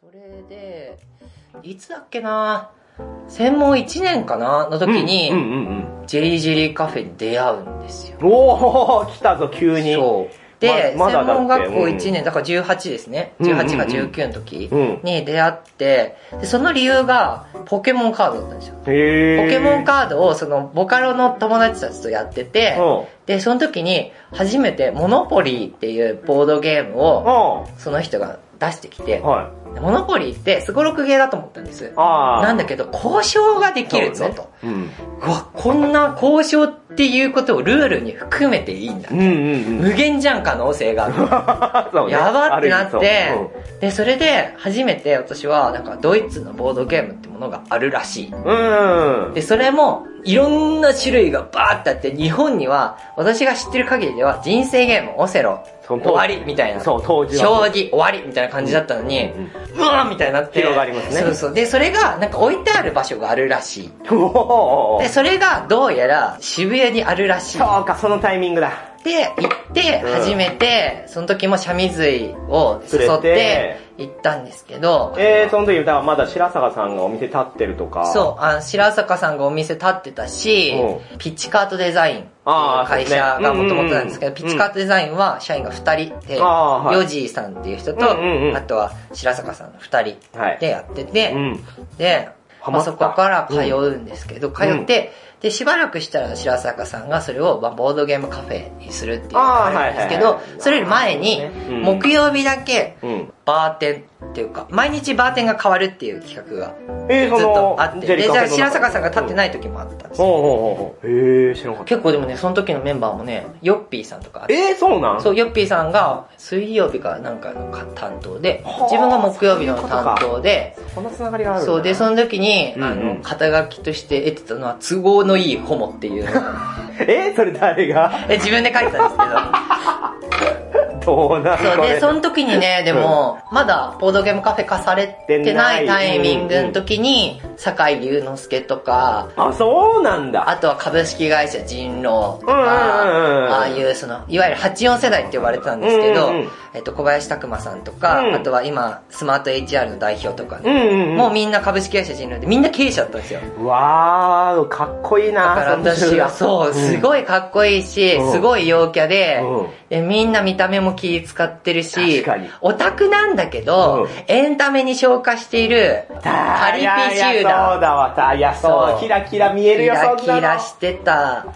それでいつだっけな、専門1年かなの時に、うんうんうんうん、ジェリジェリカフェに出会うんですよ。おお、来たぞ急に。そうで、まだ専門学校1年だから18ですね、18か19の時に出会って、うんうんうん、でその理由がポケモンカードだったんですよ。ポケモンカードをそのボカロの友達たちとやってて、でその時に初めてモノポリーっていうボードゲームをその人が出してきて、はい、モノポリーってスゴロクゲーだと思ったんです。なんだけど交渉ができるぞと、う、ね、うん、うわこんな交渉っていうことをルールに含めていいんだ、うんうんうん、無限じゃん可能性がそう、ね、やばってなって でそれで初めて私はなんかドイツのボードゲームってものがあるらしい、うん、でそれもいろんな種類がバーってあって、日本には私が知ってる限りでは人生ゲーム、オセロ終わりみたいな、そう当時将棋終わりみたいな感じだったのに、うんうん、うわーみたいになって広がりますね。そうそう、でそれがなんか置いてある場所があるらしい。でそれがどうやら渋谷にあるらしい。そうか、そのタイミングだ。で行って初めて、うん、その時も三味髄を誘って行ったんですけど、その時だからまだ白坂さんがお店立ってるとか、そう白坂さんがお店立ってたし、うん、ピッチカートデザイン会社が元々なんですけど、ピッチカートデザインは社員が2人で、はい、ヨジーさんっていう人と、うんうん、あとは白坂さんの2人でやってて、はい、うん、でまあ、そこから通うんですけど、うん、通ってでしばらくしたら白坂さんがそれを、まあ、ボードゲームカフェにするっていうのがあるんですけど、はいはいはい、それより前に木曜日だけバーテンっていうか、毎日バーテンが変わるっていう企画がずっとあって、でじゃあ白坂さんが立ってない時もあったんですよ。結構でもね、その時のメンバーもね、ヨッピーさんとかあって、そうなん。そう、ヨッピーさんが水曜日かなんかの担当で、自分が木曜日の担当で、このつながりがある。そうで、その時に、うんうん、肩書きとして得てたのは都合のいいホモっていうそれ誰が自分で書いてたんですけどそうで、その時にね、でもまだボードゲームカフェ化されてないタイミングの時に、酒井龍之介とか、あ、そうなんだ、あとは株式会社人狼とか、うんうんうん、ああいうそのいわゆる84世代って呼ばれてたんですけど、うんうん、小林拓馬さんとか、うん、あとは今スマート HR の代表とか、ね、うんうんうん、もうみんな株式会社人狼でみんな経営者だったんですよ。わー、かっこいいな。だから私はそうすごいかっこいいし、うん、すごい陽キャ でみんな見た目も気使ってるし、オタクなんだけど、うん、エンタメに昇華しているパリピ集団。そうだわ、たやそう、キラキラ見えるよ、そんなの。キラキラしてた。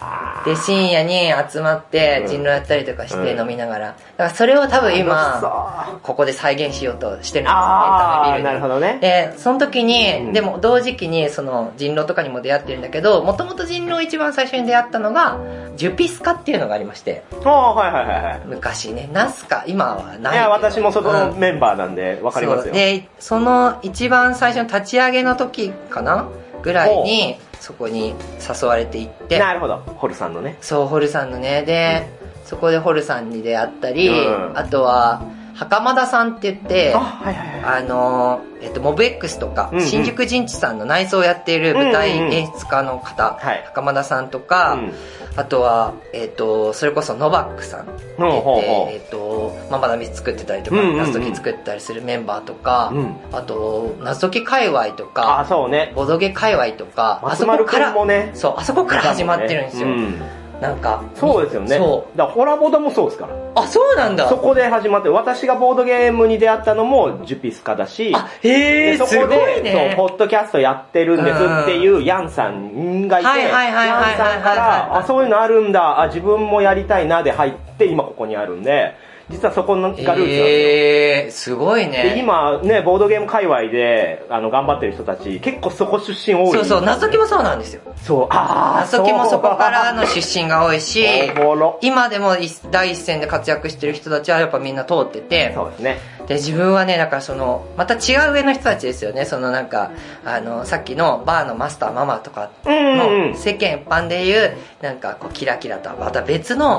で深夜に集まって人狼やったりとかして飲みながら、うん、だからそれを多分今ここで再現しようとしてるんです。エンタメビルに。なるほどね。でその時に、うん、でも同時期にその人狼とかにも出会ってるんだけど、もともと人狼一番最初に出会ったのがジュピスカっていうのがありまして、はいはいはい、昔ね。ナスカ今はない。いや私もそこのメンバーなんで分かりますよ。でその一番最初の立ち上げの時かなぐらいにそこに誘われて行って、なるほど、ホルさんのね。そう、ホルさんのね。で、うん、そこでホルさんに出会ったり、うん、あとは袴田さんって言って、あ、はいはいはい、モブ X とか、うんうん、新宿人知さんの内装をやっている舞台演出家の方、うんうんうん、はい、袴田さんとか、うん、あとは、それこそノバックさんって言って、ママナミ作ってたりとか、謎解き作ってたりするメンバーとか、うん、あと謎解き界隈とか、あ、そうね、ボドゲ界隈とか、あそこからもね、そう、あそこから始まってるんですよ。なんかそうですよね。そうだからホラボドもそうですから。あ、そうなんだ。そこで始まって、私がボードゲームに出会ったのもジュピスカだし、あ、へー、そこですごいね。そう、ポッドキャストやってるんですっていうヤンさんがいて、ヤンさんから、あ、そういうのあるんだ、あ、自分もやりたいなで入って今ここにあるんで、実はそこがルーツなんですよ。すごいね。で今ね、ボードゲーム界隈で頑張ってる人たち結構そこ出身多い。そうそう、謎解きもそうなんですよ。そう、謎解きもそこからの出身が多いし、今でも第一線で活躍してる人たちはやっぱみんな通ってて、そうですね。で自分はね、だからそのまた違う上の人たちですよね。そのなんかさっきのバーのマスターママとかの世間一般でいうなんかこうキラキラとはまた別の、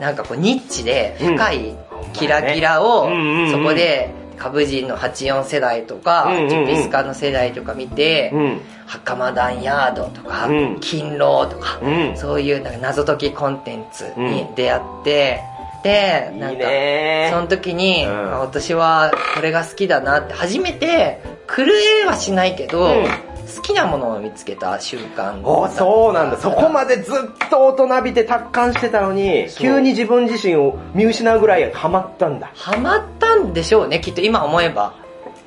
なんかこうニッチで深い、キラキラをそこで株人の84世代とかジュピスカの世代とか見て、袴田ヤードとか勤労とか、そういうなんか謎解きコンテンツに出会って、ってなんかその時に、うん、私はこれが好きだなって初めて狂えはしないけど、うん、好きなものを見つけた瞬間。お、そうなんだ。そこまでずっと大人びて達観してたのに急に自分自身を見失うぐらいハマったんだ。ハマったんでしょうね、きっと。今思えば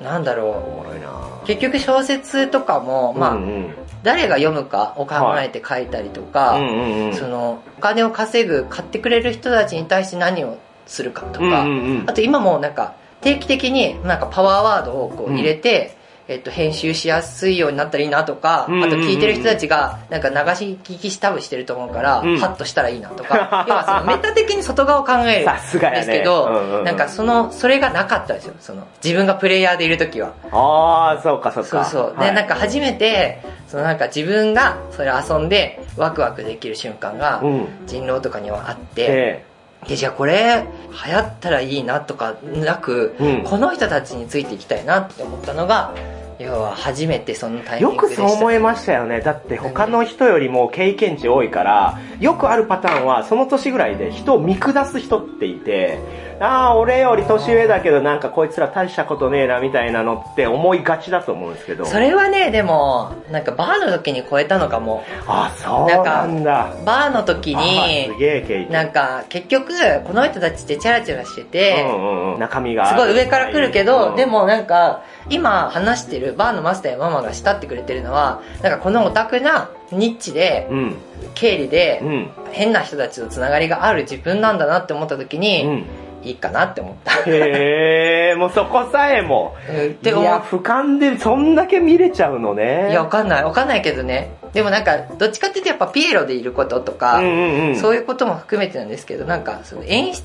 なんだろう、おもろいな。結局小説とかもまあ、うんうん、誰が読むかを考えて書いたりとか、はい、うんうんうん、そのお金を稼ぐ、買ってくれる人たちに対して何をするかとか、うんうんうん、あと今もなんか定期的になんかパワーワードをこう入れて、うん、編集しやすいようになったらいいなとか、うんうんうん、あと聞いてる人たちがなんか流し聞きしたぶしてると思うから、うん、ハッとしたらいいなとか、要はそのメタ的に外側を考えるんですけど、ね、うんうん、なんかそれがなかったですよ、その自分がプレイヤーでいるときは。ああ、そうかそうか。そうそう。で、はい、なんか初めてそのなんか自分がそれ遊んでワクワクできる瞬間が人狼とかにはあって、うん、でじゃあこれ流行ったらいいなとかなく、うん、この人たちについていきたいなって思ったのが要は初めてそのタイミングでした。よくそう思えましたよね。だって他の人よりも経験値多いから、よくあるパターンはその年ぐらいで人を見下す人っていて、ああ俺より年上だけどなんかこいつら大したことねえなみたいなのって思いがちだと思うんですけど、それはね、でもなんかバーの時に超えたのかも。あ、そうなんだ。なんかバーの時にすげえ経験。なんか結局この人たちってチャラチャラしてて、うんうん、中身がすごい上から来るけど、うん、でもなんか今話してるバーのマスターやママが慕ってくれてるのはなんかこのオタクなニッチで、うん、経理で、うん、変な人たちとつながりがある自分なんだなって思った時に、うん、いいかなって思った。へー、もうそこさえもいや俯瞰でそんだけ見れちゃうのね。いやわかんないけどね。でもなんかどっちかっていうとやっぱピエロでいることとか、うんうんうん、そういうことも含めてなんですけど、なんかその演出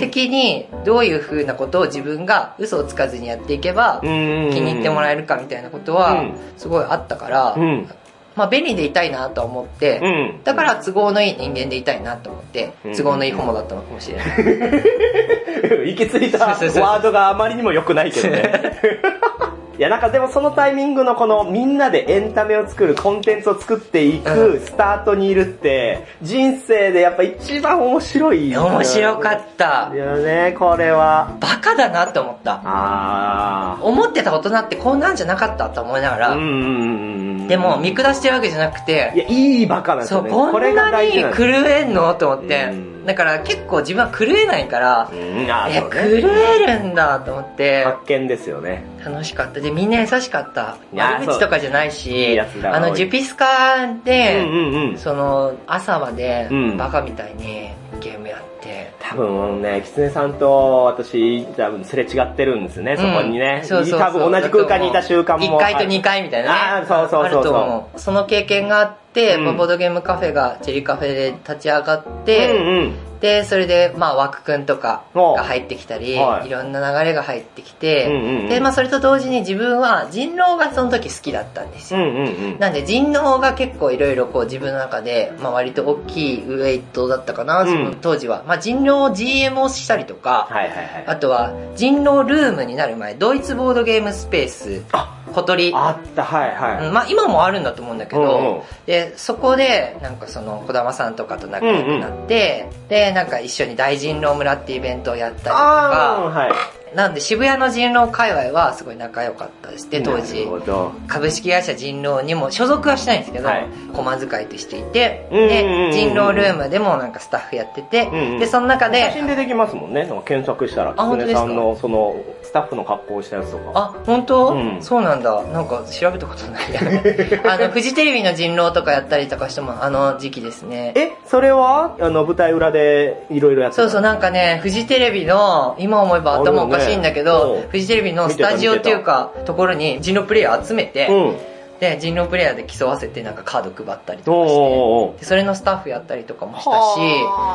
的にどういう風なことを自分が嘘をつかずにやっていけば気に入ってもらえるかみたいなことはすごいあったから、うんうん、まあ便利でいたいなと思って、うん、だから都合のいい人間でいたいなと思って、うん、都合のいいホモだったのかもしれない、うん、行き過ぎたワードがあまりにも良くないけどね。いやなんかでもそのタイミングのこのみんなでエンタメを作るコンテンツを作っていくスタートにいるって人生でやっぱ一番面白い。面白かったよね、これは。バカだなって思った。あ、思ってた大人ってこんなんじゃなかったと思いながら、うん、でも見下してるわけじゃなくて、いやいいバカなんですよね。そう、こんなに狂えんのと思って、だから結構自分は狂えないから、うん、あ、ね、狂えるんだと思って発見ですよね。楽しかった。でみんな優しかった。悪口とかじゃないし、いいジュピスカで、うんうんうん、その朝までバカみたいにゲームやって、うん、多分ねキツネさんと私多分すれ違ってるんですよね、うん、そこにね。そうそうそう、多分同じ空間にいた瞬間も1階と2階みたいなね。そうそうそうそう、あると思う。その経験があって、ボードゲームカフェがチェリカフェで立ち上がって、うんうん、でそれでまあワクくんとかが入ってきたり、はい、いろんな流れが入ってきて、うんうんうん、でまあそれと同時に自分は人狼がその時好きだったんですよ、うんうんうん、なんで人狼が結構いろいろこう自分の中で、まあ、割と大きいウェイトだったかな、うん、その当時は、まあ、人狼 GM をしたりとか、はいはいはい、あとは人狼ルームになる前ドイツボードゲームスペース小鳥あった、はいはい、まあ、今もあるんだと思うんだけど、うんうん、でそこでなんかその児玉さんとかと仲良くなって、うんうん、でなんか一緒に大人狼村ってイベントをやったりとか、はい、なんで渋谷の人狼界隈はすごい仲良かったです。で当時株式会社人狼にも所属はしないんですけど、はい、駒使いとしていて、うんうんうんうん、で人狼ルームでもなんかスタッフやってて、うんうん、でその中で写真でできますもんね。なんか検索したらキツネさんのそのスタッフの格好をしたやつとか。あ、本当、うん、そうなんだ。なんか調べたことないやフジテレビの人狼とかやったりとかしてもあの時期ですね。え、それは舞台裏でいろいろやってた。そうそう、なんかねフジテレビの今思えば頭おかしいんだけど、ね、フジテレビのスタジオっていうかところに人狼プレイヤー集めて、うん、で人狼プレイヤーで競わせてなんかカード配ったりとかして、おーおーおー、でそれのスタッフやったりとかもした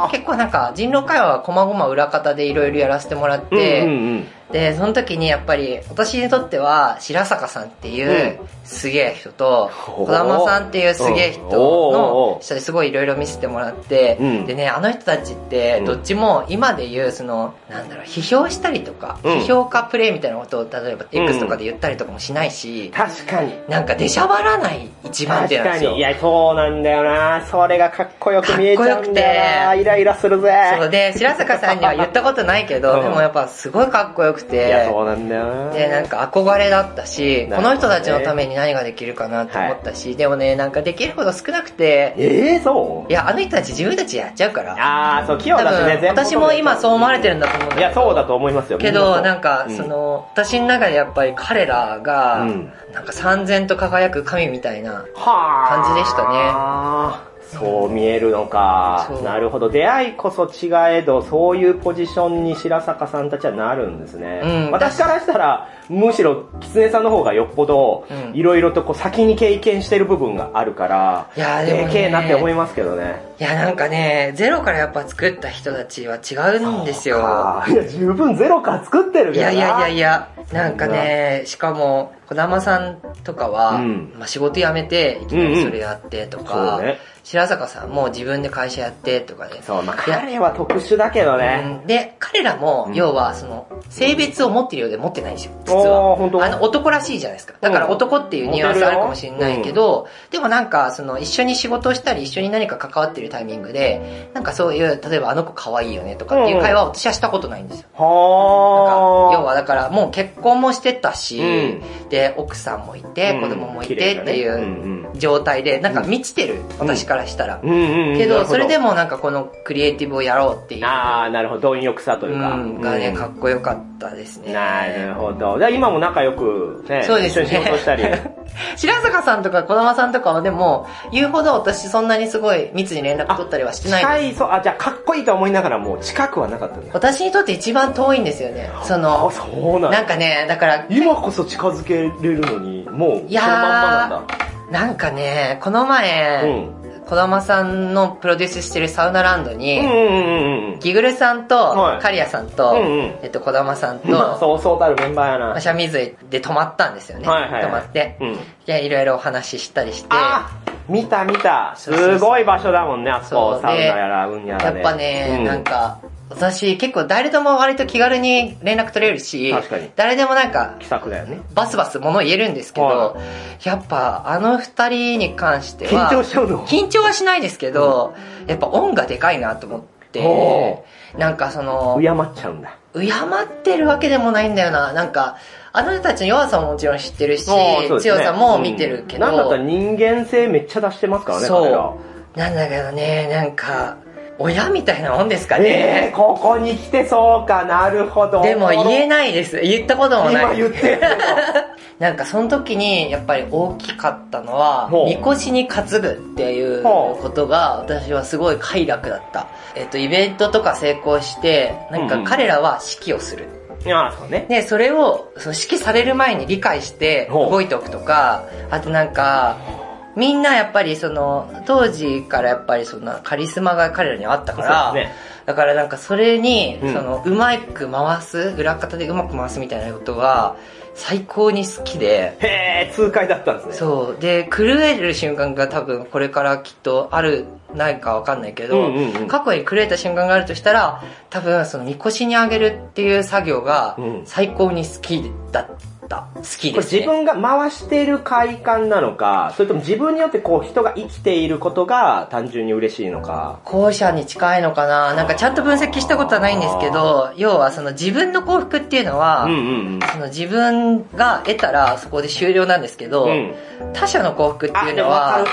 し、結構なんか人狼会話はこまごま裏方でいろいろやらせてもらって、うんうんうん、でその時にやっぱり私にとっては白坂さんっていうすげえ人と児玉さんっていうすげえ人の人にすごいいろいろ見せてもらって、うん、でねあの人たちってどっちも今で言うそのなんだろう批評したりとか、うん、批評家プレイみたいなことを例えば X とかで言ったりとかもしないし、うん、確かになんか出しゃばらない一番手なんですよ。確かにいやそうなんだよなそれがかっこよく見えちゃうんだよなイライラするぜ。そうで白坂さんには言ったことないけど、うん、でもやっぱすごいかっこよくいやそうなんだよな。でなんか憧れだったし、ね、この人たちのために何ができるかなって思ったし、はい、でもねなんかできること少なくてそういやあの人たち自分たちやっちゃうからああそう器用だしね全部私も今そう思われてるんだと思うんだけどいやそうだと思いますよけどなんか、うん、その私の中でやっぱり彼らが、うん、なんか三千と輝く神みたいな感じでしたね。はそう見えるのか、なるほど。出会いこそ違えどそういうポジションに白坂さんたちはなるんですね、うん、私からしたらむしろ狐さんの方がよっぽどいろいろとこう先に経験してる部分があるから、うん、いやでもね、でけえなって思いますけどね。いやなんかねゼロからやっぱ作った人たちは違うんですよ。いや十分ゼロから作ってるけどな。いやいやいやいやなんかねしかも児玉さんとかは、うんまあ、仕事辞めていきなりそれやってとか、うんうん白坂さんも自分で会社やってとかね。そう、まあ、彼は特殊だけどね、うん、で彼らも要はその性別を持ってるようで持ってないんですよ実は。本当あの男らしいじゃないですか。だから男っていうニュアンスあるかもしれないけど、うん、でもなんかその一緒に仕事をしたり一緒に何か関わってるタイミングでなんかそういう例えばあの子可愛いよねとかっていう会話を私はしたことないんですよ、うん、なんか要はだからもう結婚もしてたし、うん、で奥さんもいて子供もいてっていう状態でなんか満ちてる私からしたら、うんうんうん、けどそれでもなんかこのクリエイティブをやろうっていうああなるほど貪欲さというか、うん、がねかっこよかったですね。なるほど。で今も仲良くねそうですね一緒に仕事したり白坂さんとか児玉さんとかはでも言うほど私そんなにすごい密に連絡取ったりはしてない。そうあじゃあかっこいいと思いながらもう近くはなかったんだ。私にとって一番遠いんですよね。そのあそうなんなんかねだから今こそ近づけれるのにもうそのまんまなんだ。なんかねこの前、うん児玉さんのプロデュースしてるサウナランドに、うんうんうん、ギグルさんとカリアさんと、はいうんうん、児玉さんとそうそうたるメンバーやなシャミズで泊まったんですよね、はいはいはい、泊まって、うん、でいろいろお話ししたりして見た見たすごい場所だもんねあそこサウナやらうんやらねやっぱね、うん、なんか私結構誰とも割と気軽に連絡取れるし誰でもなんか気さくだよねバスバス物言えるんですけどやっぱあの二人に関しては緊張しちゃうの緊張はしないですけど、うん、やっぱ恩がでかいなと思ってなんかその敬っちゃうんだ敬ってるわけでもないんだよななんかあの人たちの弱さももちろん知ってるし、ね、強さも見てるけど、うん、なんだったら人間性めっちゃ出してますからね彼らなんだけどねなんか親みたいなもんですかね、ここに来てそうかなるほどでも言えないです言ったこともない今言ってるなんかその時にやっぱり大きかったのはみこしに担ぐっていうことが私はすごい快楽だった、イベントとか成功してなんか彼らは指揮をする、うんああそうね、でそれをその指揮される前に理解して動いておくとかあとなんかみんなやっぱりその当時からやっぱりそんなカリスマが彼らにあったから、ね、だからなんかそれにそのうまく回す裏方でうまく回すみたいなことが最高に好きでへえ痛快だったんですね。そうで狂える瞬間が多分これからきっとあるないかわかんないけど、うんうんうん、過去に狂えた瞬間があるとしたら多分そのみこしにあげるっていう作業が最高に好きだった、うん好きですね、これ自分が回している快感なのかそれとも自分によってこう人が生きていることが単純に嬉しいのか後者に近いのかななんかちゃんと分析したことはないんですけど要はその自分の幸福っていうのは、うんうんうん、その自分が得たらそこで終了なんですけど、うん、他者の幸福っていうのは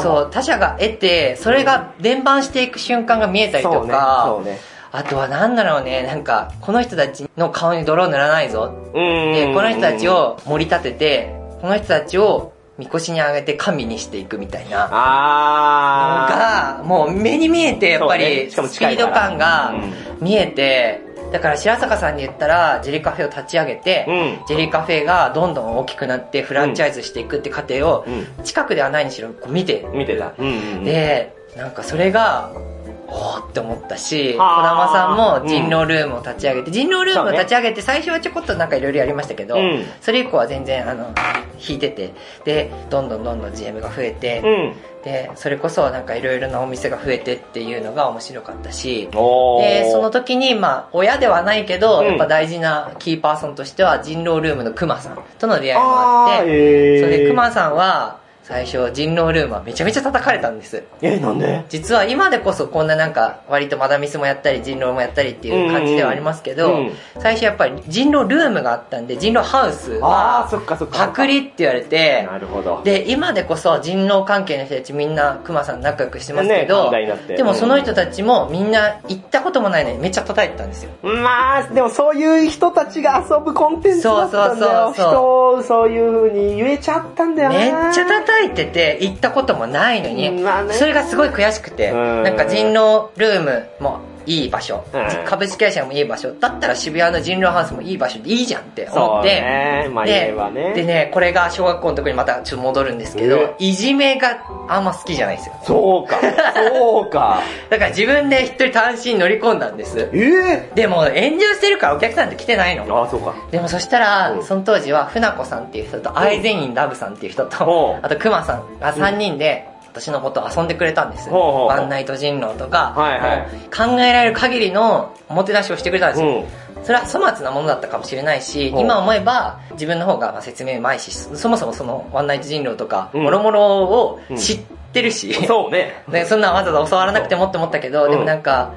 そう他者が得てそれが伝播していく瞬間が見えたりとか、うんそうねそうねあとはなんだろうねなんかこの人たちの顔に泥を塗らないぞでこの人たちを盛り立ててこの人たちをみこしにあげて神にしていくみたいなあがもう目に見えてやっぱりスピード感が見えてだから白坂さんに言ったらジェリカフェを立ち上げて、うん、ジェリカフェがどんどん大きくなってフランチャイズしていくって過程を近くではないにしろ見てた、うんうんうん、でなんかそれがおーって思ったし、児玉さんも人狼ルームを立ち上げて、人狼ルームを立ち上げて最初はちょこっとなんかいろいろやりましたけど、うん、それ以降は全然引いてて、でどんどん GM が増えて、うん、でそれこそなんかいろいろなお店が増えてっていうのが面白かったし、でその時にまあ親ではないけど、うん、やっぱ大事なキーパーソンとしては人狼ルームのクマさんとの出会いもあって、それでクマさんは最初人狼ルームはめちゃめちゃ叩かれたんです。なんで？実は今でこそこんななんか割とマダミスもやったり人狼もやったりっていう感じではありますけど、うんうん、最初やっぱり人狼ルームがあったんで人狼ハウスはパクリって言われて、なるほど。で今でこそ人狼関係の人たちみんなクマさん仲良くしてますけど、ね、でもその人たちもみんな行ったこともないのにめっちゃ叩いてたんですよ。まあでもそういう人たちが遊ぶコンテンツだったんだよ。人をそういう風に言えちゃったんだよね。めっちゃ叩いてて行ったこともないのに、それがすごい悔しくて、なんか人狼ルームもいい場所、株式会社もいい場所だったら渋谷の人狼ハウスもいい場所でいいじゃんって思って、でね、これが小学校のとこにまたちょっと戻るんですけど、いじめがあんま好きじゃないんですよ。そうかだから自分で一人単身乗り込んだんです。でも炎上してるからお客さんって来てないの。ああそうか。でもそしたらその当時は船子さんっていう人とアイゼインラブさんっていう人とあとクマさんが3人で私のことを遊んでくれたんです。ワンナイト人狼とか、はいはい、考えられる限りのおもてなしをしてくれたんですよ、うん、それは粗末なものだったかもしれないし、今思えば自分の方が説明うまいし、そもそもそのワンナイト人狼とかもろもろを知ってるし、そうねそんなわざわざ教わらなくてもって思ったけど、でもなんか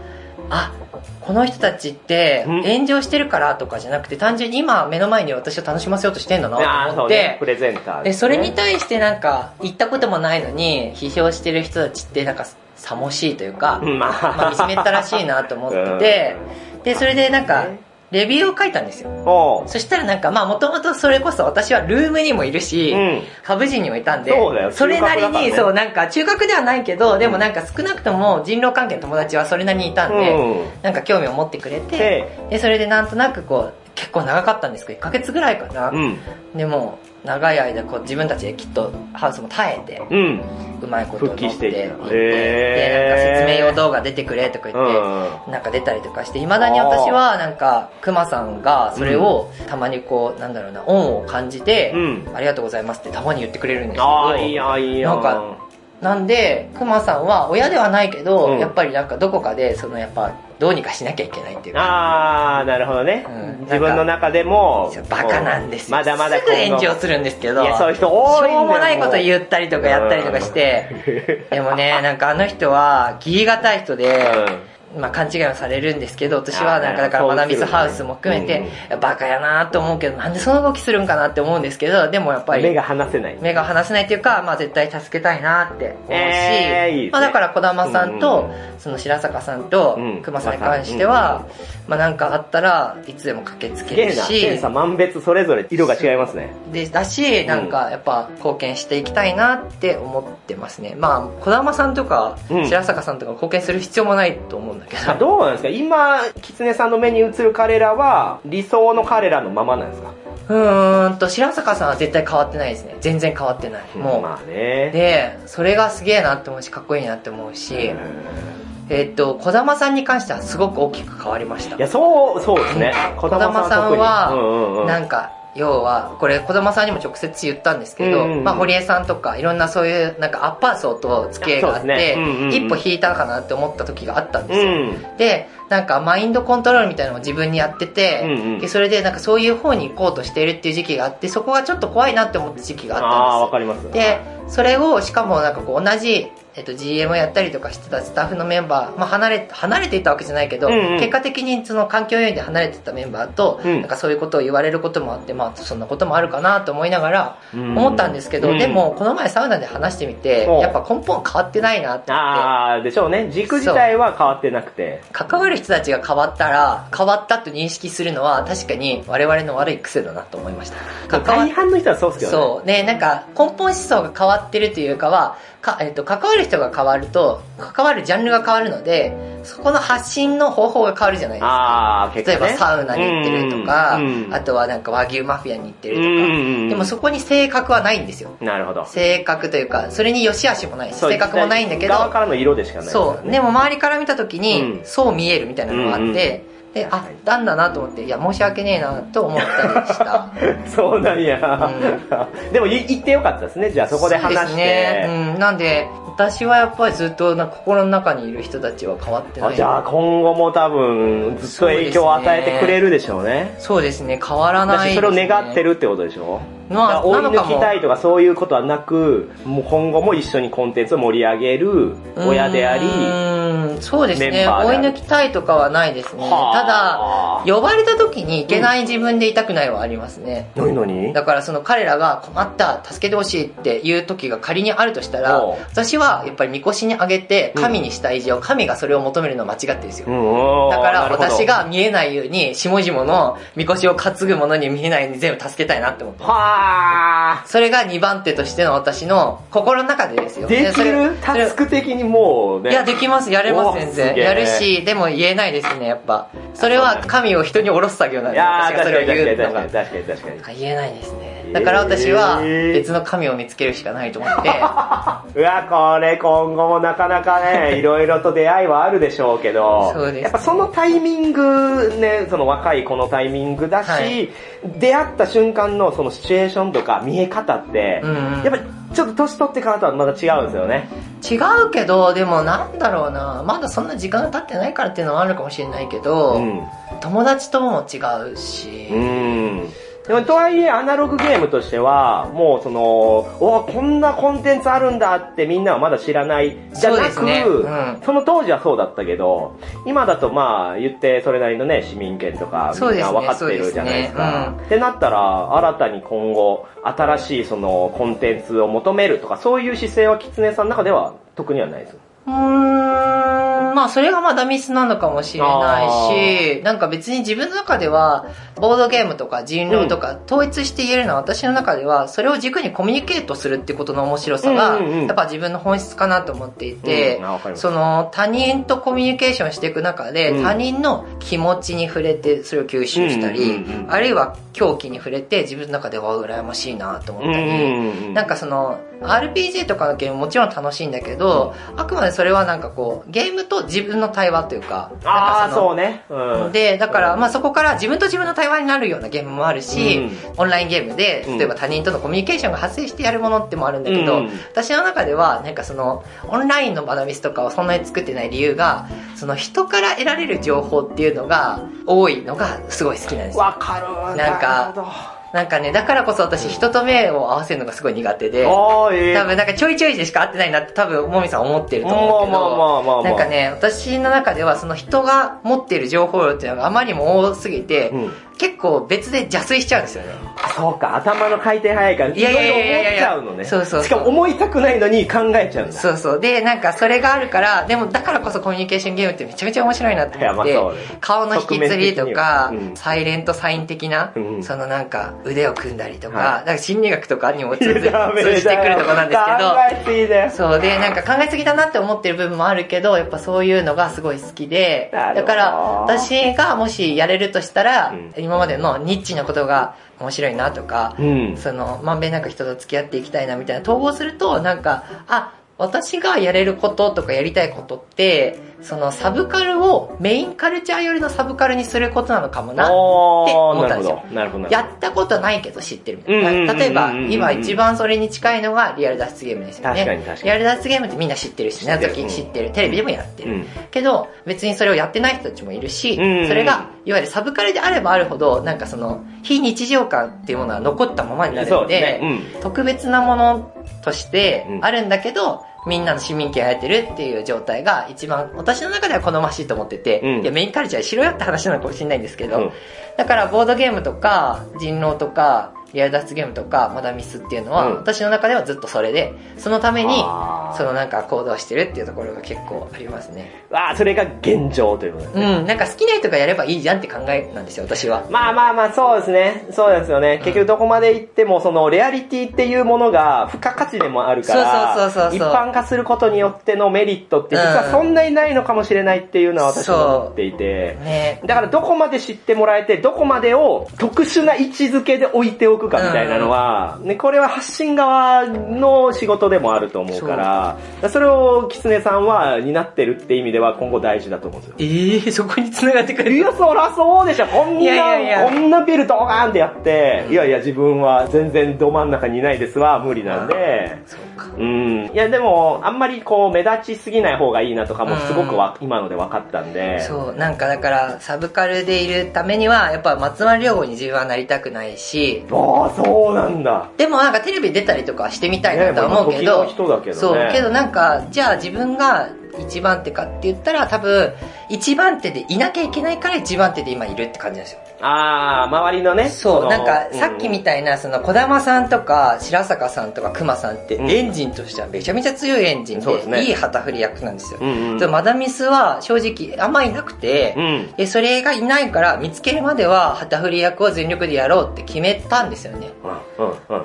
この人たちって炎上してるからとかじゃなくて、単純に今目の前に私を楽しませようとしてんだなと思って、プレゼンターでそれに対してなんか行ったこともないのに批評してる人たちってなんかさもしいというか、まあ惨めったらしいなと思ってて、でそれでなんかレビューを書いたんですよ。そしたらなんかまあもともとそれこそ私はルームにもいるし、株人にもいたんで、それなりにそうなんか中核ではないけど、でもなんか少なくとも人狼関係の友達はそれなりにいたんで、なんか興味を持ってくれて、でそれでなんとなくこう結構長かったんですけど1ヶ月ぐらいかな、でも長い間こう自分たちできっとハウスも耐えて、うまいことを持っていって、でなんか説明用動画出てくれとか言ってなんか出たりとかして、いまだに私はなんかクマさんがそれをたまにこうなんだろうな、恩を感じてありがとうございますってたまに言ってくれるんですけど、なんかなんでクマさんは親ではないけど、やっぱりなんかどこかでそのやっぱどうにかしなきゃいけないっていうか、なるほどね、自分の中でもバカなんですよ、まだまだすぐ炎上するんですけど、そういう人多いんだよ。しょうもないこと言ったりとかやったりとかして、でもねなんかあの人は義理がたい人で、まあ勘違いはされるんですけど、私はなんかだからマナミスハウスも含めて、バカやなと思うけど、なんでその動きするんかなって思うんですけど、でもやっぱり目が離せないっていうか、まあ絶対助けたいなって思うし、まあだから児玉さんとその白坂さんと熊さんに関しては、まあなんかあったらいつでも駆けつけるし、千差万別それぞれ色が違いますね。でだしなんかやっぱ貢献していきたいなって思ってますね。まあ児玉さんとか白坂さんとか貢献する必要もないと思う。どうなんですか、今狐さんの目に映る彼らは理想の彼らのままなんですか？白坂さんは絶対変わってないですね。全然変わってない。もうまあね。でそれがすげえなって思うし、かっこいいなって思うし、児玉さんに関してはすごく大きく変わりました。いやそうですね。児玉さんはなんか要はこれ児玉さんにも直接言ったんですけど、まあ堀江さんとかいろんなそういうなんかアッパー層と付き合いがあって、一歩引いたかなって思った時があったんですよ。でなんかマインドコントロールみたいなのを自分にやってて、でそれでなんかそういう方に行こうとしているっていう時期があって、そこがちょっと怖いなって思った時期があったんです。わかります。でそれをしかもなんかこう同じGM をやったりとかしてたスタッフのメンバー、まあ、離れていたわけじゃないけど、結果的にその環境要因で離れていたメンバーと、なんかそういうことを言われることもあって、まあそんなこともあるかなと思いながら思ったんですけど、でもこの前サウナで話してみて、やっぱ根本変わってないなって思って。でしょうね。軸自体は変わってなくて、関わるる人たちが変わったら変わったと認識するのは確かに我々の悪い癖だなと思いました。大半の人はそうですけどね。そうね、なんか根本思想が変わってるというかは関わる人が変わると関わるジャンルが変わるのでそこの発信の方法が変わるじゃないですか。あ、結構ね、例えばサウナに行ってるとか、あとはなんか和牛マフィアに行ってるとか、でもそこに性格はないんですよ。なるほど。性格というかそれに良し悪しもないし性格もないんだけど側からの色でしかないですよね。そう、でも周りから見た時にそう見えるみたいなのがあって、であったんだなと思って、いや申し訳ねえなと思ったりしたそうなんや、でも言ってよかったですね。じゃあそこで話してですね、なんで私はやっぱりずっと心の中にいる人たちは変わってない。あ、じゃあ今後も多分ずっと影響を与えてくれるでしょうね。そうですね、変わらないですね。それを願ってるってことでしょ。追い抜きたいとかそういうことはなく、もう今後も一緒にコンテンツを盛り上げる親であり、そうですね、追い抜きたいとかはないですね。ただ呼ばれた時にいけない自分でいたくないはありますね。何何？だからその彼らが困った助けてほしいっていう時が仮にあるとしたら、私はやっぱりみこしにあげて神にした以上、神がそれを求めるのは間違ってるんですよ。だから私が見えないように下々のみこしを担ぐものに見えないように全部助けたいなって思って。それが2番手としての私の心の中でですよ。できる？タスク的にもうね。いや、できます。やれます、全然。やるし、でも言えないですね、やっぱ。それは神を人に下ろす作業なんで、私がそれを言うのが。確かに確かに確かに。言えないですね。だから私は別の神を見つけるしかないと思って。うわ、これ今後もなかなかね、いろいろと出会いはあるでしょうけど、そうですね、やっぱそのタイミングね、その若い子のタイミングだし、はい、出会った瞬間のそのシチュエーションとか見え方って、やっぱりちょっと年取ってからとはまた違うんですよね。違うけど、でもなんだろうな、まだそんな時間が経ってないからっていうのはあるかもしれないけど、友達とも違うし、でもとはいえアナログゲームとしてはもうそのこんなコンテンツあるんだってみんなはまだ知らないじゃなく その当時はそうだったけど今だとまあ言ってそれなりのね市民権とかみんな分かってるじゃないですか。ってなったら新たに今後新しいそのコンテンツを求めるとかそういう姿勢はキツネさんの中では特にはないです。まあそれがまだミスなのかもしれないし、なんか別に自分の中ではボードゲームとか人狼とか統一して言えるのは私の中ではそれを軸にコミュニケートするってことの面白さがやっぱ自分の本質かなと思っていて、その他人とコミュニケーションしていく中で他人の気持ちに触れてそれを吸収したり、あるいは狂気に触れて自分の中では羨ましいなと思ったり、なんかそのRPG とかのゲームもちろん楽しいんだけど、あくまでそれはなんかこうゲームと自分の対話というか、ああそうね。でだからまあそこから自分と自分の対話になるようなゲームもあるし、オンラインゲームで例えば他人とのコミュニケーションが発生してやるものってもあるんだけど、私の中ではなんかそのオンラインのマダミスとかをそんなに作ってない理由が、その人から得られる情報っていうのが多いのがすごい好きなんです。わかる。なんかね、だからこそ私人と目を合わせるのがすごい苦手で、多分なんかちょいちょいでしか会ってないなって多分もみさん思ってると思うけど、なんかね私の中ではその人が持ってる情報量っていうのがあまりにも多すぎて、結構別で邪推しちゃうんですよね。そうか、頭の回転早いからいろいろ思っちゃうのね。そうそう。しかも思いたくないのに考えちゃうんだ。そうそう。でなんかそれがあるから、でもだからこそコミュニケーションゲームってめちゃめちゃ面白いなって思って、顔の引きつりとか、サイレントサイン的な、そのなんか腕を組んだりとか、だから心理学とかにも通じてくるとこなんですけど、考えすぎだよ。そうでなんか考えすぎだなって思ってる部分もあるけど、やっぱそういうのがすごい好きで、だから私がもしやれるとしたら、今までのニッチなことが面白いなとか、そのまんべんなく人と付き合っていきたいなみたいな統合すると、なんか私がやれることとかやりたいことってそのサブカルをメインカルチャーよりのサブカルにすることなのかもなって思ったんですよ。やったことないけど知ってるみたいな。例えば今一番それに近いのがリアル脱出ゲームですよね。リアル脱出ゲームってみんな知ってるし、謎解き知ってる、テレビでもやってる、けど別にそれをやってない人たちもいるし、それがいわゆるサブカルであればあるほどなんかその非日常感っていうものは残ったままになるので、特別なものとしてあるんだけど、みんなの市民権を得てるっていう状態が一番私の中では好ましいと思ってて、いやメインカルチャーしろよって話なのかもしれないんですけど、だからボードゲームとか人狼とかリアル脱出ゲームとかマダミスっていうのは、私の中ではずっとそれで、そのためにそのなんか行動してるっていうところが結構ありますね。わあ、それが現状ということですね。うん、なんか好きな人がやればいいじゃんって考えなんですよ、私は。まあまあまあ、そうですね、そうですよね。結局どこまで行ってもそのレアリティっていうものが付加価値でもあるから、一般化することによってのメリットって実はそんなにないのかもしれないっていうのは私は思っていて、ね、だからどこまで知ってもらえて、どこまでを特殊な位置づけで置いておくかみたいなのは、ね、これは発信側の仕事でもあると思うから、それをキツネさんは担ってるって意味では今後大事だと思うんですよ。そこに繋がってくる。いや、そらそうでしょ。こんなビルドガーンってやって、いやいや自分は全然ど真ん中にいないですわ、無理なんで。そうか。うん。いやでもあんまりこう目立ちすぎない方がいいなとかもすごく今ので分かったんで。そう、なんかだからサブカルでいるためにはやっぱ松丸亮吾に自分はなりたくないし。ああ、そうなんだ。でもなんかテレビ出たりとかしてみたいなとは思うけど。ね、時の人だけどね。そう、けどなんかじゃあ自分が一番手かって言ったら多分一番手でいなきゃいけないから一番手で今いるって感じなんですよ。ああ、周りのね。そう、なんかさっきみたいなその小玉さんとか白坂さんとか熊さんってエンジンとしてはめちゃめちゃ強いエンジンでいい旗振り役なんですよ。マダミスは正直あんまいなくて、それがいないから見つけるまでは旗振り役を全力でやろうって決めたんですよね。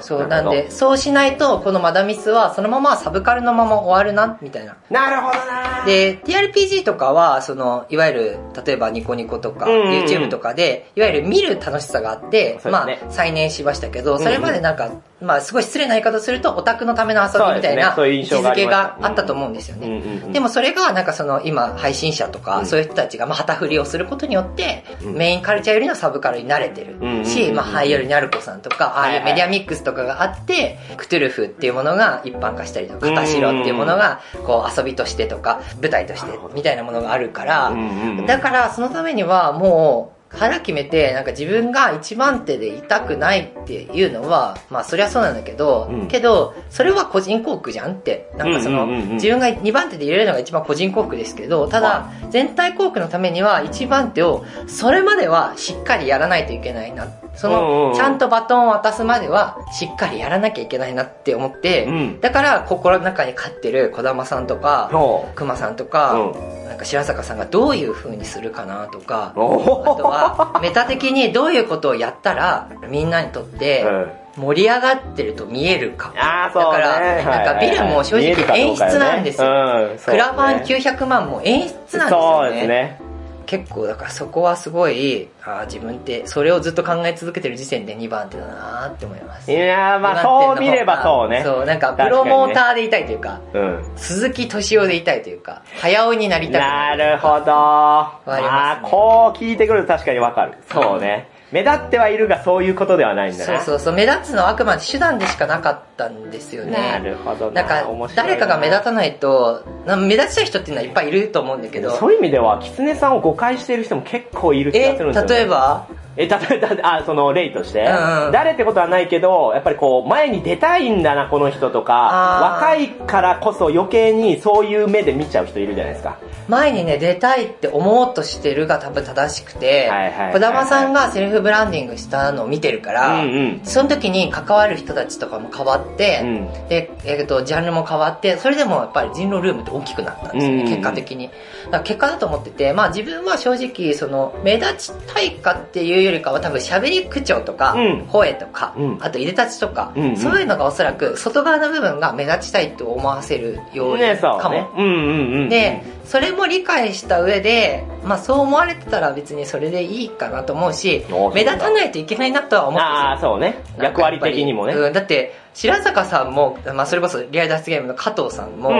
そうなんで、そうしないとこのマダミスはそのままサブカルのまま終わるなみたいな。なるほどな。で TRPG とかはそのいわゆる例えばニコニコとか YouTube とかでいわゆる見る楽しさがあって、まあ再燃しましたけど、それまでなんかまあすごい失礼な言い方するとオタクのための遊びみたいな位置づけがあったと思うんですよね。でもそれがなんかその今配信者とかそういう人たちがまあ旗振りをすることによってメインカルチャーよりのサブカルに慣れてるし、まあハイよりにある子さんとかああいうメディアミックスとかがあって、クトゥルフっていうものが一般化したりとか、カタシロっていうものがこう遊びとしてとか舞台としてみたいなものがあるから、だからそのためにはもう腹決めてなんか自分が一番手でいたくないっていうのはまあそりゃそうなんだけど、それは個人幸福じゃんって、なんかその自分が2番手で入れるのが一番個人幸福ですけど、ただ全体幸福のためには1番手をそれまではしっかりやらないといけないなって、そのちゃんとバトンを渡すまではしっかりやらなきゃいけないなって思って、だから心の中に飼ってる児玉さんとか熊さんとか、なんか白坂さんがどういう風にするかなとか、あとはメタ的にどういうことをやったらみんなにとって盛り上がってると見えるか。だからなんかビルも正直演出なんですよ。クラファン900万も演出なんですよね。結構だからそこはすごい、自分ってそれをずっと考え続けてる時点で2番手だなって思います。いやー、まあそう見ればそうね。そう、なんかプロモーターでいたいというか、鈴木敏夫でいたいというか、早尾になりたくない。なるほど。あ、こう聞いてくると確かにわかる。そうね。目立ってはいるがそういうことではないんだね。そうそうそう。目立つのはあくまで手段でしかなかったんですよね。なるほどな。なんか誰かが目立たないと、目立ちたい人っていうのはいっぱいいると思うんだけど。そういう意味ではキツネさんを誤解している人も結構いる気がするんですよね。例えば、その例として、誰ってことはないけど、やっぱりこう前に出たいんだなこの人とか、若いからこそ余計にそういう目で見ちゃう人いるじゃないですか。前にね出たいって思おうとしてるが多分正しくて、児玉さんがセルフブランディングしたのを見てるから、その時に関わる人たちとかも変わって、でジャンルも変わって、それでもやっぱり人狼ルームって大きくなったんですよね、結果的に。だから結果だと思ってて、まあ自分は正直その目立ちたいかっていうよりかは多分喋り口調とか、声とか、あといでたちとか、そういうのがおそらく外側の部分が目立ちたいと思わせるようにかも。で、それも理解した上で、まあそう思われてたら別にそれでいいかなと思うし、目立たないといけないなとは思ってます。ああ、そうね。役割的にもね。だって白坂さんも、まあそれこそリアル脱出ゲームの加藤さんも、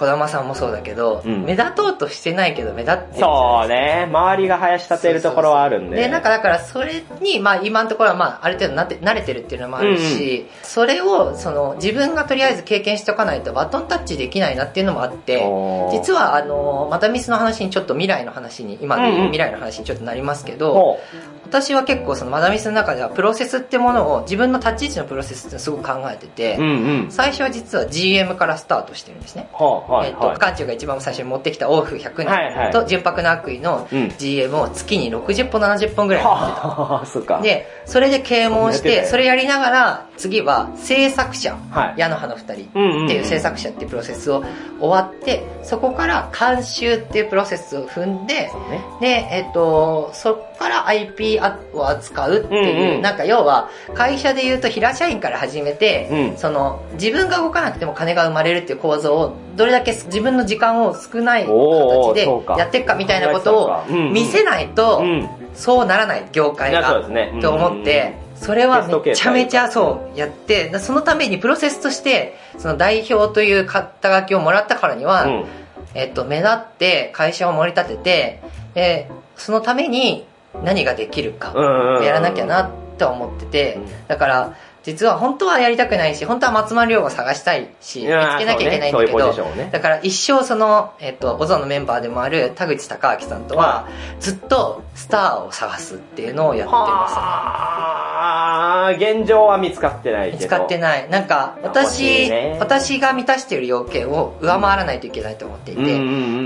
児玉さんもそうだけど、目立とうとしてないけど目立ってるじゃないですか。そうね、周りが林立てるところはあるんで。で、なんかだからそれに、まあ今のところはまあある程度慣れてるっていうのもあるし、それをその自分がとりあえず経験しておかないとバトンタッチできないなっていうのもあって、実はまたミスの話にちょっと未来の話にちょっとなりますけど、私は結構そのマダミスの中ではプロセスってものを、自分の立ち位置のプロセスってすごく考えてて、最初は実は GM からスタートしてるんですね。家中が一番最初に持ってきたオーフ100人と純白の悪意の GM を月に60本70本ぐらい持ってた、うん、でそれで啓蒙してそれやりながら次は制作者、はい、矢の葉の2人っていう制作者っていうプロセスを終わってそこから監修っていうプロセスを踏んで、で、そこから IP を扱うっていう、うんうん、なんか要は会社でいうと平社員から始めて、うん、その自分が動かなくても金が生まれるっていう構造をどれだけ自分の時間を少ない形でやっていくかみたいなことを見せないとそうならない業界がと思ってそれはめちゃめちゃそうやってそのためにプロセスとしてその代表という肩書きをもらったからには目立って会社を盛り立ててそのために何ができるかやらなきゃなと思っててだから実は本当はやりたくないし本当は松丸亮吾探したいし見つけなきゃいけないんだけど、だから一生そのOZONのメンバーでもある田口孝明さんとはずっとスターを探すっていうのをやってますね。現状は見つかってないけど見つかってないなんか私が満たしている要件を上回らないといけないと思っていて、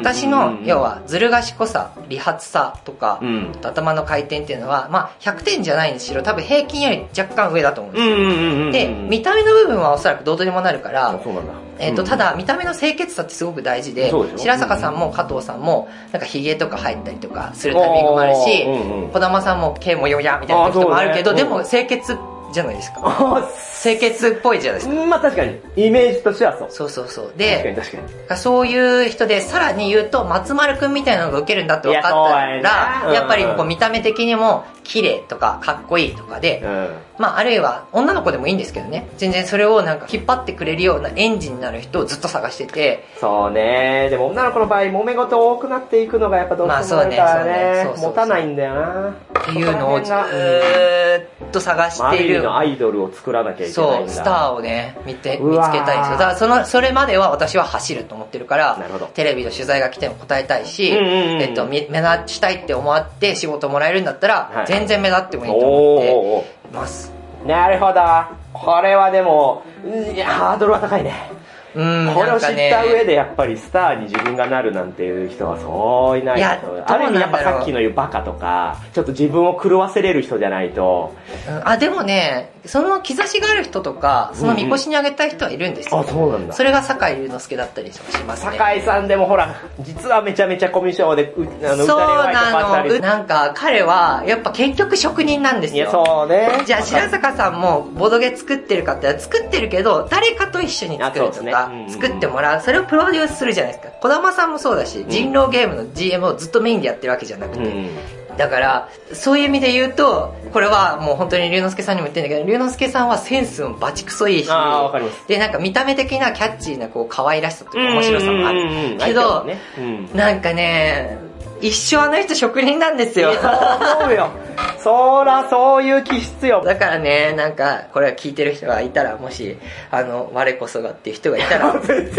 私の要はずる賢さ利発さとか、うん、頭の回転っていうのはまあ100点じゃないにしろ多分平均より若干上だと思うんですよ、うんで見た目の部分はおそらくどうとでもなるからただ見た目の清潔さってすごく大事で白坂さんも加藤さんもなんかヒゲとか入ったりとかするタイミングもあるし児玉さんも毛もよやみたいな時もあるけど、ね、でも清潔じゃないですか清潔っぽいじゃないですかまあ確かにイメージとしてはそうで確かにそういう人でさらに言うと松丸くんみたいなのがウケるんだって分かったらやっぱりこう見た目的にも綺麗とかかっこいいとかで、うん、まああるいは女の子でもいいんですけどね全然それをなんか引っ張ってくれるようなエンジンになる人をずっと探しててそうねでも女の子の場合揉め事多くなっていくのがやっぱどうしてもあるからね持たないんだよなっていうのをずっと探しているアイドルを作らなきゃいけないんだそうスターをね見つけたいんですよだからそれまでは私は走ると思ってるからテレビの取材が来ても答えたいし、うんうんうん目立ちたいって思って仕事もらえるんだったら、はい全然目立ってもいいと思っています。なるほど。これはでもいやハードルは高いね。これを知った上でやっぱりスターに自分がなるなんていう人はそういない。いやある意味やっぱさっきの言うバカとかちょっと自分を狂わせれる人じゃないと、うん、あでもねその兆しがある人とかそのみこしにあげたい人はいるんですよ、うんうん、あそうなんだそれが坂井隆之介だったりしますね坂井さんでもほら実はめちゃめちゃコミュ障でそうなのなんか彼はやっぱ結局職人なんですよいやそうねじゃあ白坂さんもボドゲ作ってるかって作ってるけど誰かと一緒に作るとか作ってもらうそれをプロデュースするじゃないですか児玉さんもそうだし人狼ゲームの GM をずっとメインでやってるわけじゃなくて、うん、だからそういう意味で言うとこれはもう本当に龍之介さんにも言ってるんだけど龍之介さんはセンスもバチクソいいしでなんか見た目的なキャッチーなこう可愛らしさとか面白さもあるけど、ねうん、なんかね一生あの人職人なんですよそうよそらそういう気質よだからねなんかこれは聞いてる人がいたらもし我こそがっていう人がいたら全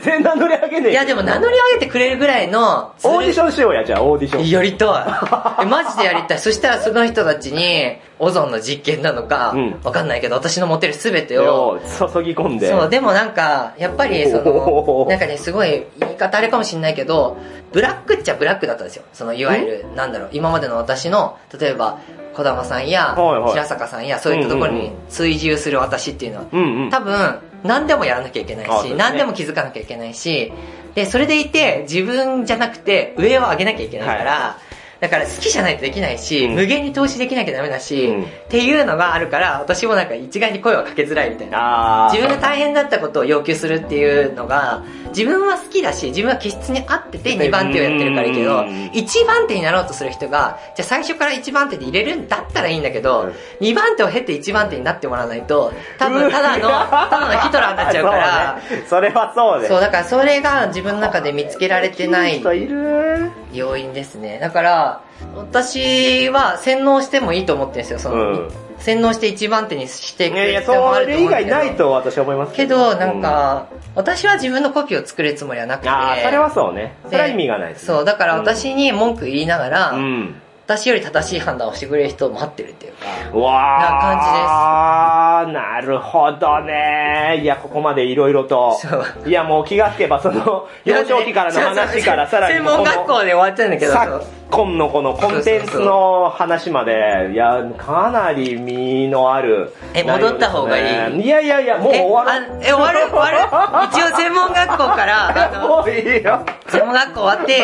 然名乗り上げねえいやでも名乗り上げてくれるぐらいのオーディションしようやじゃあオーディションやりたいマジでやりたいそしたらその人たちにOZONの実験なのか、うん、わかんないけど私の持てる全てを注ぎ込んでそうでもなんかやっぱりそのなんかねすごい言い方あれかもしんないけどブラックっちゃブラックだったんですよそのいわゆるなんだろう今までの私の例えば児玉さんや白坂さんやそういったところに追従する私っていうのは、うんうん、多分何でもやらなきゃいけないし、ね、何でも気づかなきゃいけないしでそれでいて自分じゃなくて上を上げなきゃいけないから、はいだから好きじゃないとできないし、うん、無限に投資できなきゃダメだし、うん、っていうのがあるから私もなんか一概に声はかけづらいみたいな自分が大変だったことを要求するっていうのが自分は好きだし自分は気質に合ってて2番手をやってるからいいけど1番手になろうとする人がじゃあ最初から1番手で入れるんだったらいいんだけど、うん、2番手を経て1番手になってもらわないと多分ただのヒトラーになっちゃうからそれはそうねそうだからそれが自分の中で見つけられてない要因ですねだから私は洗脳してもいいと思ってるんですよその、うん、洗脳して一番手にしてくれる人もあると思うんだけど、いやいやそれ以外ないと私は思いますけどなんか、うん、私は自分のコピーを作るつもりはなくてそれはそうねそれは意味がないです、ね、そうだから私に文句言いながら、うん、私より正しい判断をしてくれる人を待ってるっていうか、うん、な感じですなるほどね。いや、ここまでいろいろと。いや、もう気がつけば、その、幼少期からの話からさらに。専門学校で終わっちゃうんだけど。昨今のこのコンテンツの話まで、いや、かなり身のある。戻った方がいい？いやいやいや、もう終わる。終わる一応専門学校から、もういいよ。専門学校終わって、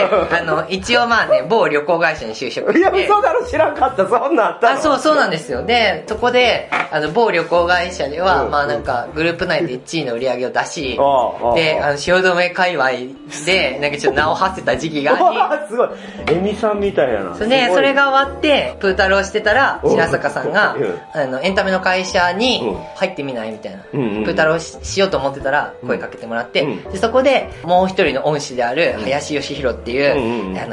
一応まあね、某旅行会社に就職して。いや、嘘だろ、知らんかった。そんなんあったの？あ、そうなんですよ。で、そこで、某旅行会社では、まあなんか、グループ内で1位の売り上げを出し、で、汐留界隈で、なんかちょっと名を馳せた時期があり、すごい。エミさんみたいな。ね、それが終わって、プータローしてたら、白坂さんが、エンタメの会社に入ってみないみたいな。プータローしようと思ってたら、声かけてもらって、でそこで、もう一人の恩師である、林義弘っていう、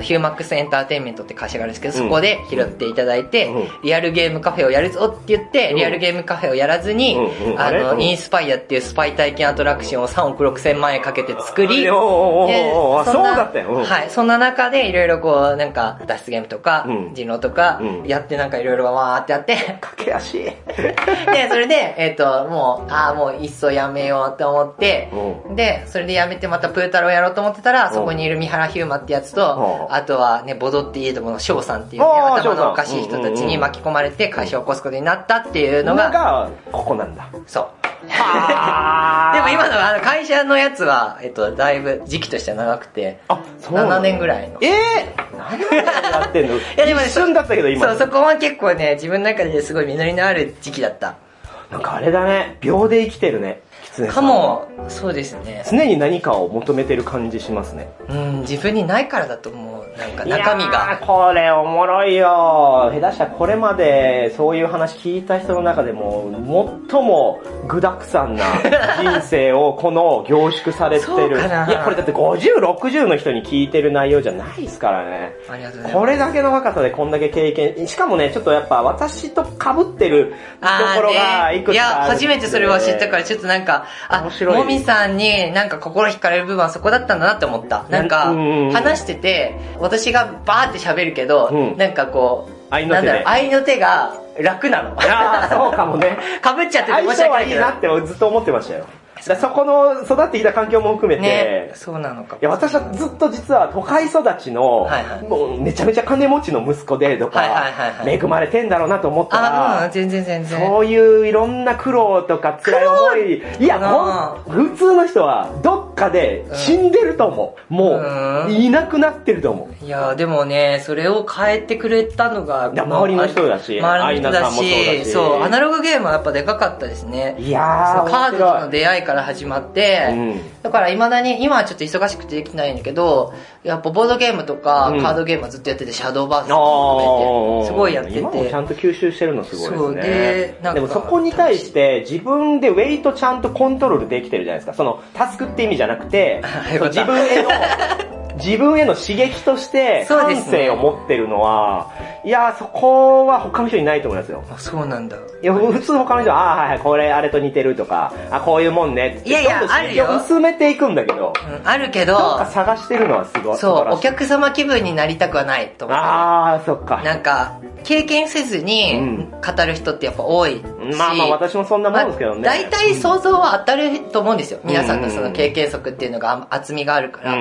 ヒューマックスエンターテインメントって会社があるんですけど、そこで拾っていただいて、リアルゲームカフェをやるぞって言って、リアルゲームカフェをやらずに、インスパイアっていうスパイ体験アトラクションを3億6,000万円かけて作り、そうだったよ。はい、そんな中でいろいろこうなんか脱出ゲームとか人狼とかやってなんかいろいろわーってやって駆け足。でそれでもうもういっそやめようと思って、でそれでやめてまたプータローやろうと思ってたらそこにいる三原ヒューマってやつとあとはねボドっていいとこの翔さんっていうね頭のおかしい人たちに巻き込まれて会社を起こすことになったっていうのがここなんだ。そう。でも今の会社のやつは、だいぶ時期としては長くて、7年ぐらいの。何年やってんの？いやでもね、一瞬だったけど今。そう、そこは結構ね、自分の中ですごい実りのある時期だった。なんかあれだね、秒で生きてるね。かも、そうですね。常に何かを求めてる感じしますね。うん、自分にないからだと思う。なんか中身が。これおもろいよ。下手したらこれまでそういう話聞いた人の中でも、最も具沢山な人生をこの凝縮されてる。いや、これだって50、60の人に聞いてる内容じゃないですからね。ありがとうございます。これだけの若さでこんだけ経験、しかもね、ちょっとやっぱ私と被ってるところがいくつかある、ね。いや、初めてそれは知ったから、ちょっとなんか、もみさんになんか心惹かれる部分はそこだったんだなって思った。なんか、話してて、私がバーって喋るけど、なんかこう、愛の手が楽なの。ああ、そうかもね。被っちゃってて申し訳ないけど。相性はいいなってずっと思ってましたよ。そこの育ってきた環境も含めて、ね、そうなのか。いや、私はずっと実は都会育ちの、もうめちゃめちゃ金持ちの息子でとか、恵まれてんだろうなと思ったら、全然。そういういろんな苦労とか辛い思い、いや、普通の人はどっかで死んでると思う。もういなくなってると思う。いや、でもね、それを変えてくれたのが、周りの人だし、アイナさんもそうだし、そう、アナログゲームはやっぱでかかったですね。いやー、カードとの出会いから始まって、だから未だに今はちょっと忙しくてできないんだけど、やっぱボードゲームとかカードゲームはずっとやってて、シャドーバースとかすごいやってて、今もちゃんと吸収してるのすごいですね。で、なんかでもそこに対して自分でウェイトちゃんとコントロールできてるじゃないですか。そのタスクって意味じゃなくて、自分への刺激として感性を持ってるのは、いや、そこは他の人にないと思いますよ。あ、そうなんだ。いや、普通他の人は、はいはい、これあれと似てるとか、あ、こういうもんねって。いやいや、あるよ。薄めていくんだけど。あるけど。なんか探してるのはすごい。そう、お客様気分になりたくはないと思う。あー、そっか。なんか、経験せずに語る人ってやっぱ多いし。まあ私もそんなもんですけどね。大体想像は当たると思うんですよ。皆さんのその経験則っていうのが厚みがあるから。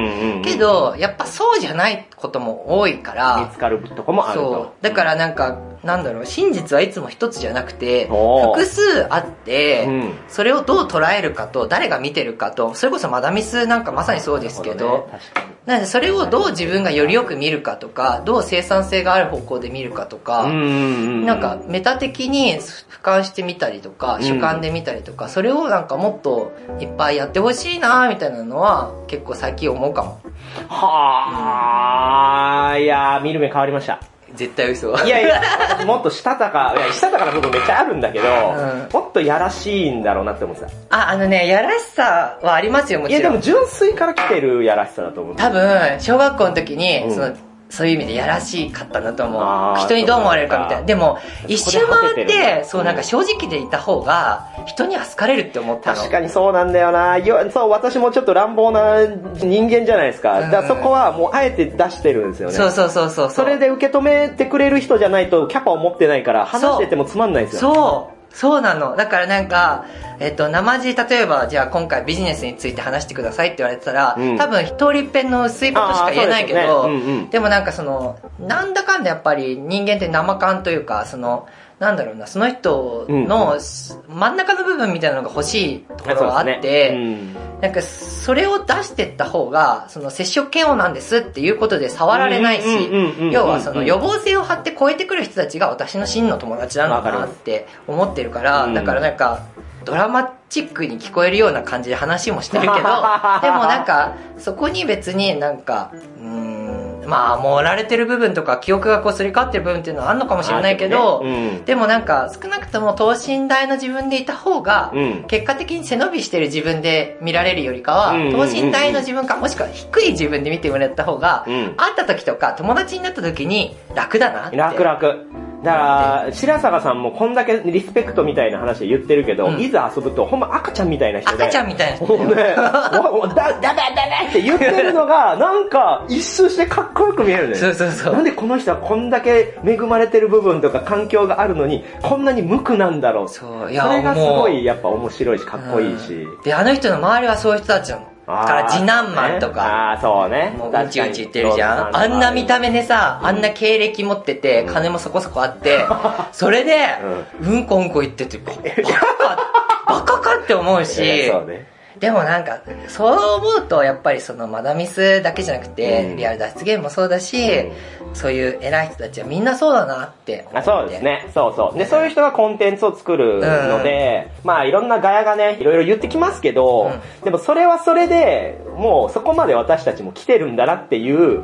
けど、やっぱそうじゃないことも多いから見つかるとこもあると。そうだからなんか、なんだろう、真実はいつも一つじゃなくて複数あって、それをどう捉えるかと誰が見てるかと、それこそマダミスなんかまさにそうですけど、なのでそれをどう自分がよりよく見るかとか、どう生産性がある方向で見るかとか、なんかメタ的に俯瞰してみたりとか主観で見たりとか、それをなんかもっといっぱいやってほしいなみたいなのは結構最近思うかも。はぁー、いやー、見る目変わりました。絶対嘘。いやいや、もっとしたたかな部分めっちゃあるんだけど、もっとやらしいんだろうなって思ってた。あ、やらしさはありますよ、もちろん。いや、でも純粋から来てるやらしさだと思う。多分、小学校の時に、そういう意味でやらしかったんだと思う。人にどう思われるかみたいな。でも、一周回って、そうなんか正直でいた方が、人には好かれるって思ったの。確かにそうなんだよな。そう、私もちょっと乱暴な人間じゃないですか。だからそこはもうあえて出してるんですよね。そう。それで受け止めてくれる人じゃないと、キャパを持ってないから、話しててもつまんないですよ。そう。そうなの。だからなんか、生地、例えばじゃあ今回ビジネスについて話してくださいって言われてたら、うん、多分一人っぺんの薄いことしか言えないけど、 で、ねうんうん、でもなんかそのなんだかんだやっぱり人間って生感というか、そのなんだろうな、その人の真ん中の部分みたいなのが欲しいところがあって、うん、なんかそれを出してった方がその接触嫌悪なんですっていうことで触られないし、要はその予防性を張って超えてくる人たちが私の真の友達なんだなって思ってるから、だからなんかドラマチックに聞こえるような感じで話もしてるけど、でもなんかそこに別になんかまあ盛られてる部分とか記憶がこうすり替わってる部分っていうのはあるのかもしれないけど、でもなんか少なくとも等身大の自分でいた方が結果的に背伸びしてる自分で見られるよりかは、等身大の自分かもしくは低い自分で見てもらった方が、会った時とか友達になった時に楽だなって。楽だから白坂さんもこんだけリスペクトみたいな話で言ってるけど、いざ遊ぶとほんま赤ちゃんみたいな人で、赤ちゃんみたいな人でダメって言ってるのがなんか一周してかっこよく見えるね。そうそうそう。なんでこの人はこんだけ恵まれてる部分とか環境があるのにこんなに無垢なんだろう。そういや、それがすごいやっぱ面白いしかっこいいし、であの人の周りはそういう人たちなのだから、次男マンとか、あ、そうね、もううんちうんち言ってるじゃん。あんな見た目でさ、あんな経歴持ってて、金もそこそこあって、それで、うんこうんこ言ってて、バカかって思うし、そうね。でもなんかそう思うとやっぱりそのマダミスだけじゃなくて、リアル脱出ゲームもそうだし、そういう偉い人たちはみんなそうだなって思って。あ、そうですね。そうそう。で、そういう人がコンテンツを作るので、まあいろんなガヤがね、いろいろ言ってきますけど、でもそれはそれでもうそこまで私たちも来てるんだなっていう。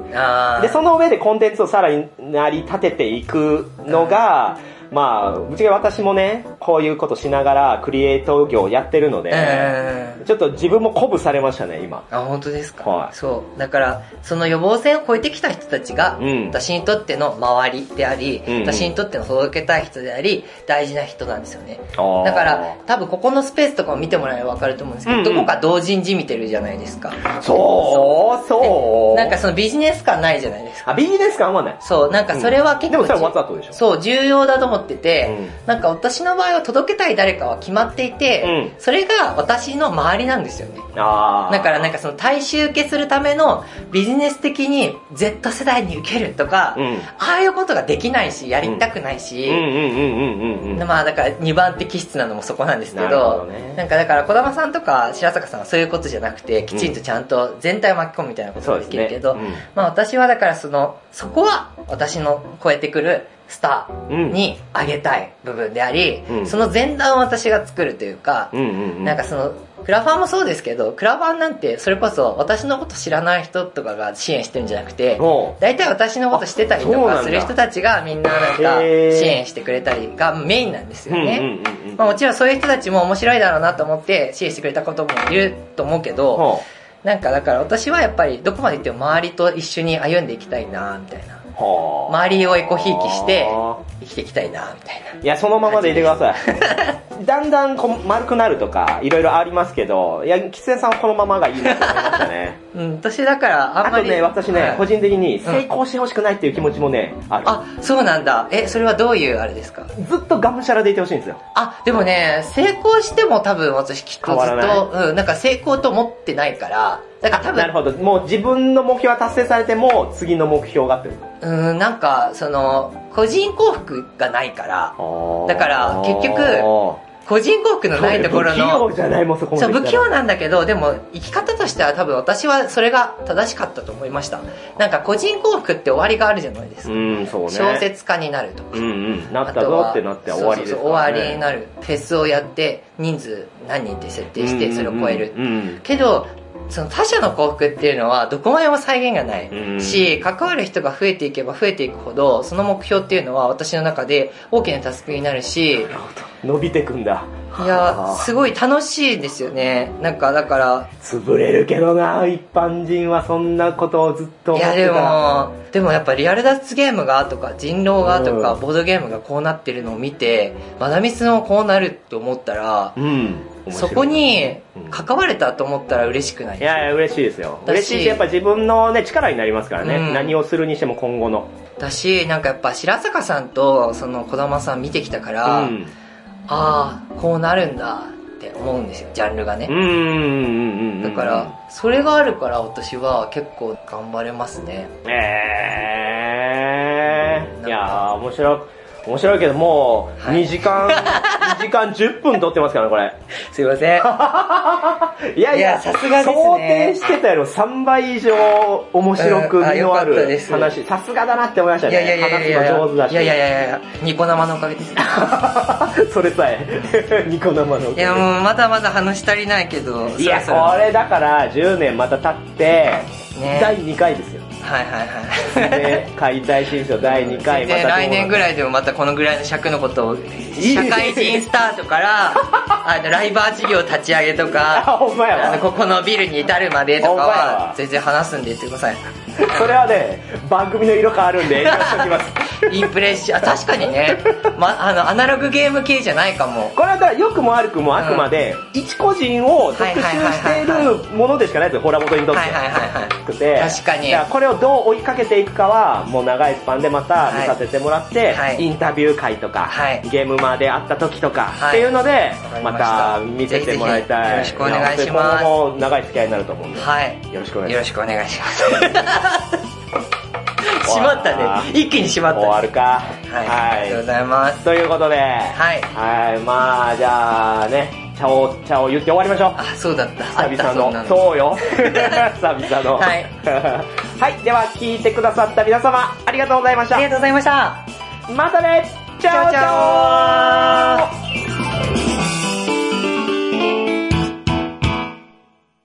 で、その上でコンテンツをさらに成り立てていくのが、まあ、ぶっちゃけ私もね、こういうことしながらクリエイト業をやってるので、ちょっと自分も鼓舞されましたね、今。あ、本当ですか。はい。そう。だから、その予防線を越えてきた人たちが、私にとっての周りであり、私にとっての届けたい人であり、大事な人なんですよね。だから、多分ここのスペースとかも見てもらえばわかると思うんですけど、どこか同人じみてるじゃないですか。そう。なんかそのビジネス感ないじゃないですか。あ、ビジネス感はない。そう、なんかそれは結構、でもそれはわざとでしょ。そう、重要だと思ってて、なんか私の場合は届けたい誰かは決まっていて、それが私の周りなんですよね。だからなんかその大衆受けするためのビジネス的に Z 世代に受けるとか、ああいうことができないし、やりたくないし、まあだから2番手気質なのもそこなんですけど、なんかだから児玉さんとか白坂さんはそういうことじゃなくて、きちんとちゃんと全体を巻き込むみたいなことができるけど、まあ私はだからそこは私の超えてくるスターにあげたい部分であり、その前段を私が作るというか、なんかそのクラファンもそうですけど、クラファンなんてそれこそ私のこと知らない人とかが支援してるんじゃなくて、大体私のことしてたりとかする人たちがみんななんか支援してくれたりがメインなんですよね。まあもちろんそういう人たちも面白いだろうなと思って支援してくれたこともいると思うけど、なんかだから私はやっぱりどこまで行っても周りと一緒に歩んでいきたいなみたいな。周りをエコひいきして生きていきたいなみたいな。いや、そのままでいてください。だんだん丸くなるとかいろいろありますけど、いや、喫煙さんはこのままがいいなと思いましたね。うん、私だからあんまり。あとね、私ね、個人的に成功してほしくないっていう気持ちもね、ある。あ、そうなんだ。それはどういうあれですか？ずっとがむしゃらでいてほしいんですよ。あ、でもね、成功しても多分私きっとずっと、なんか成功と思ってないから、だから多分。なるほど。もう自分の目標は達成されても、次の目標がってこと。なんか、個人幸福がないから、だから結局、個人幸福のないところの不器用じゃないもん、そこまで。そう、不器用なんだけど、でも生き方としては多分私はそれが正しかったと思いました。なんか個人幸福って終わりがあるじゃないですか。そうね、小説家になるとか、なったぞってなって終わりですからね。そう終わりになる。フェスをやって人数何人って設定してそれを超える、けどその他者の幸福っていうのはどこまでも際限がないし、関わる人が増えていけば増えていくほどその目標っていうのは私の中で大きなタスクになるし、伸びてくんだ。いや、すごい楽しいんですよね。なんかだから潰れるけどな、一般人はそんなことをずっと思ってた。いや、でもやっぱリアル脱出ゲームがとか人狼がとか、ボードゲームがこうなってるのを見て、マダミスのこうなると思ったら、そこに関われたと思ったら嬉しくないですか？いや、嬉しいですよ。嬉しいし、やっぱ自分のね、力になりますからね、何をするにしても今後の。だし、なんかやっぱ白坂さんとその児玉さん見てきたから、ああこうなるんだって思うんですよ、ジャンルがね。だからそれがあるから私は結構頑張れますね。いや面白いけどもう2時間、はい、2時間10分撮ってますからねこれ。すいません。いやさすがですね。想定してたよりも3倍以上面白く身のある話、さすがだなって思いましたね。話も上手だし。いやニコ生のおかげです。それさえニコ生のおかげ。いやもうまだまだ話足りないけど。いやそれだから10年また経って第2回ですよ。はいはいはい。で解体新書第2回また来年ぐらいでもまたこのぐらいの尺のことを社会人スタートからライバー事業立ち上げとかここのビルに至るまでとかは全然話すんで言ってください。それはね番組の色変わるんでよろしくおきます。インプレッション確かにね、アナログゲーム系じゃないかも。これはだから良くも悪くもあくまで一個人を特集しているものでしかないですよ、ホラボトにとって。確かに。これをどう追いかけていくかはもう長いスパンでまた見させてもらって、インタビュー会とか、ゲームマーで会った時とかっていうのでまた見せてもらいたい。よろしくお願いします。今後も長い付き合いになると思うんで、よろしくお願いします。閉まったね、一気に閉まった、ね、終わるか。はい、ありがとうございます。ということで、まあじゃあね、チャオ言って終わりましょう。あ、そうだった、久々の そうよ。久々のはい、では聞いてくださった皆様ありがとうございました。ありがとうございました。またね、チャオチャオ。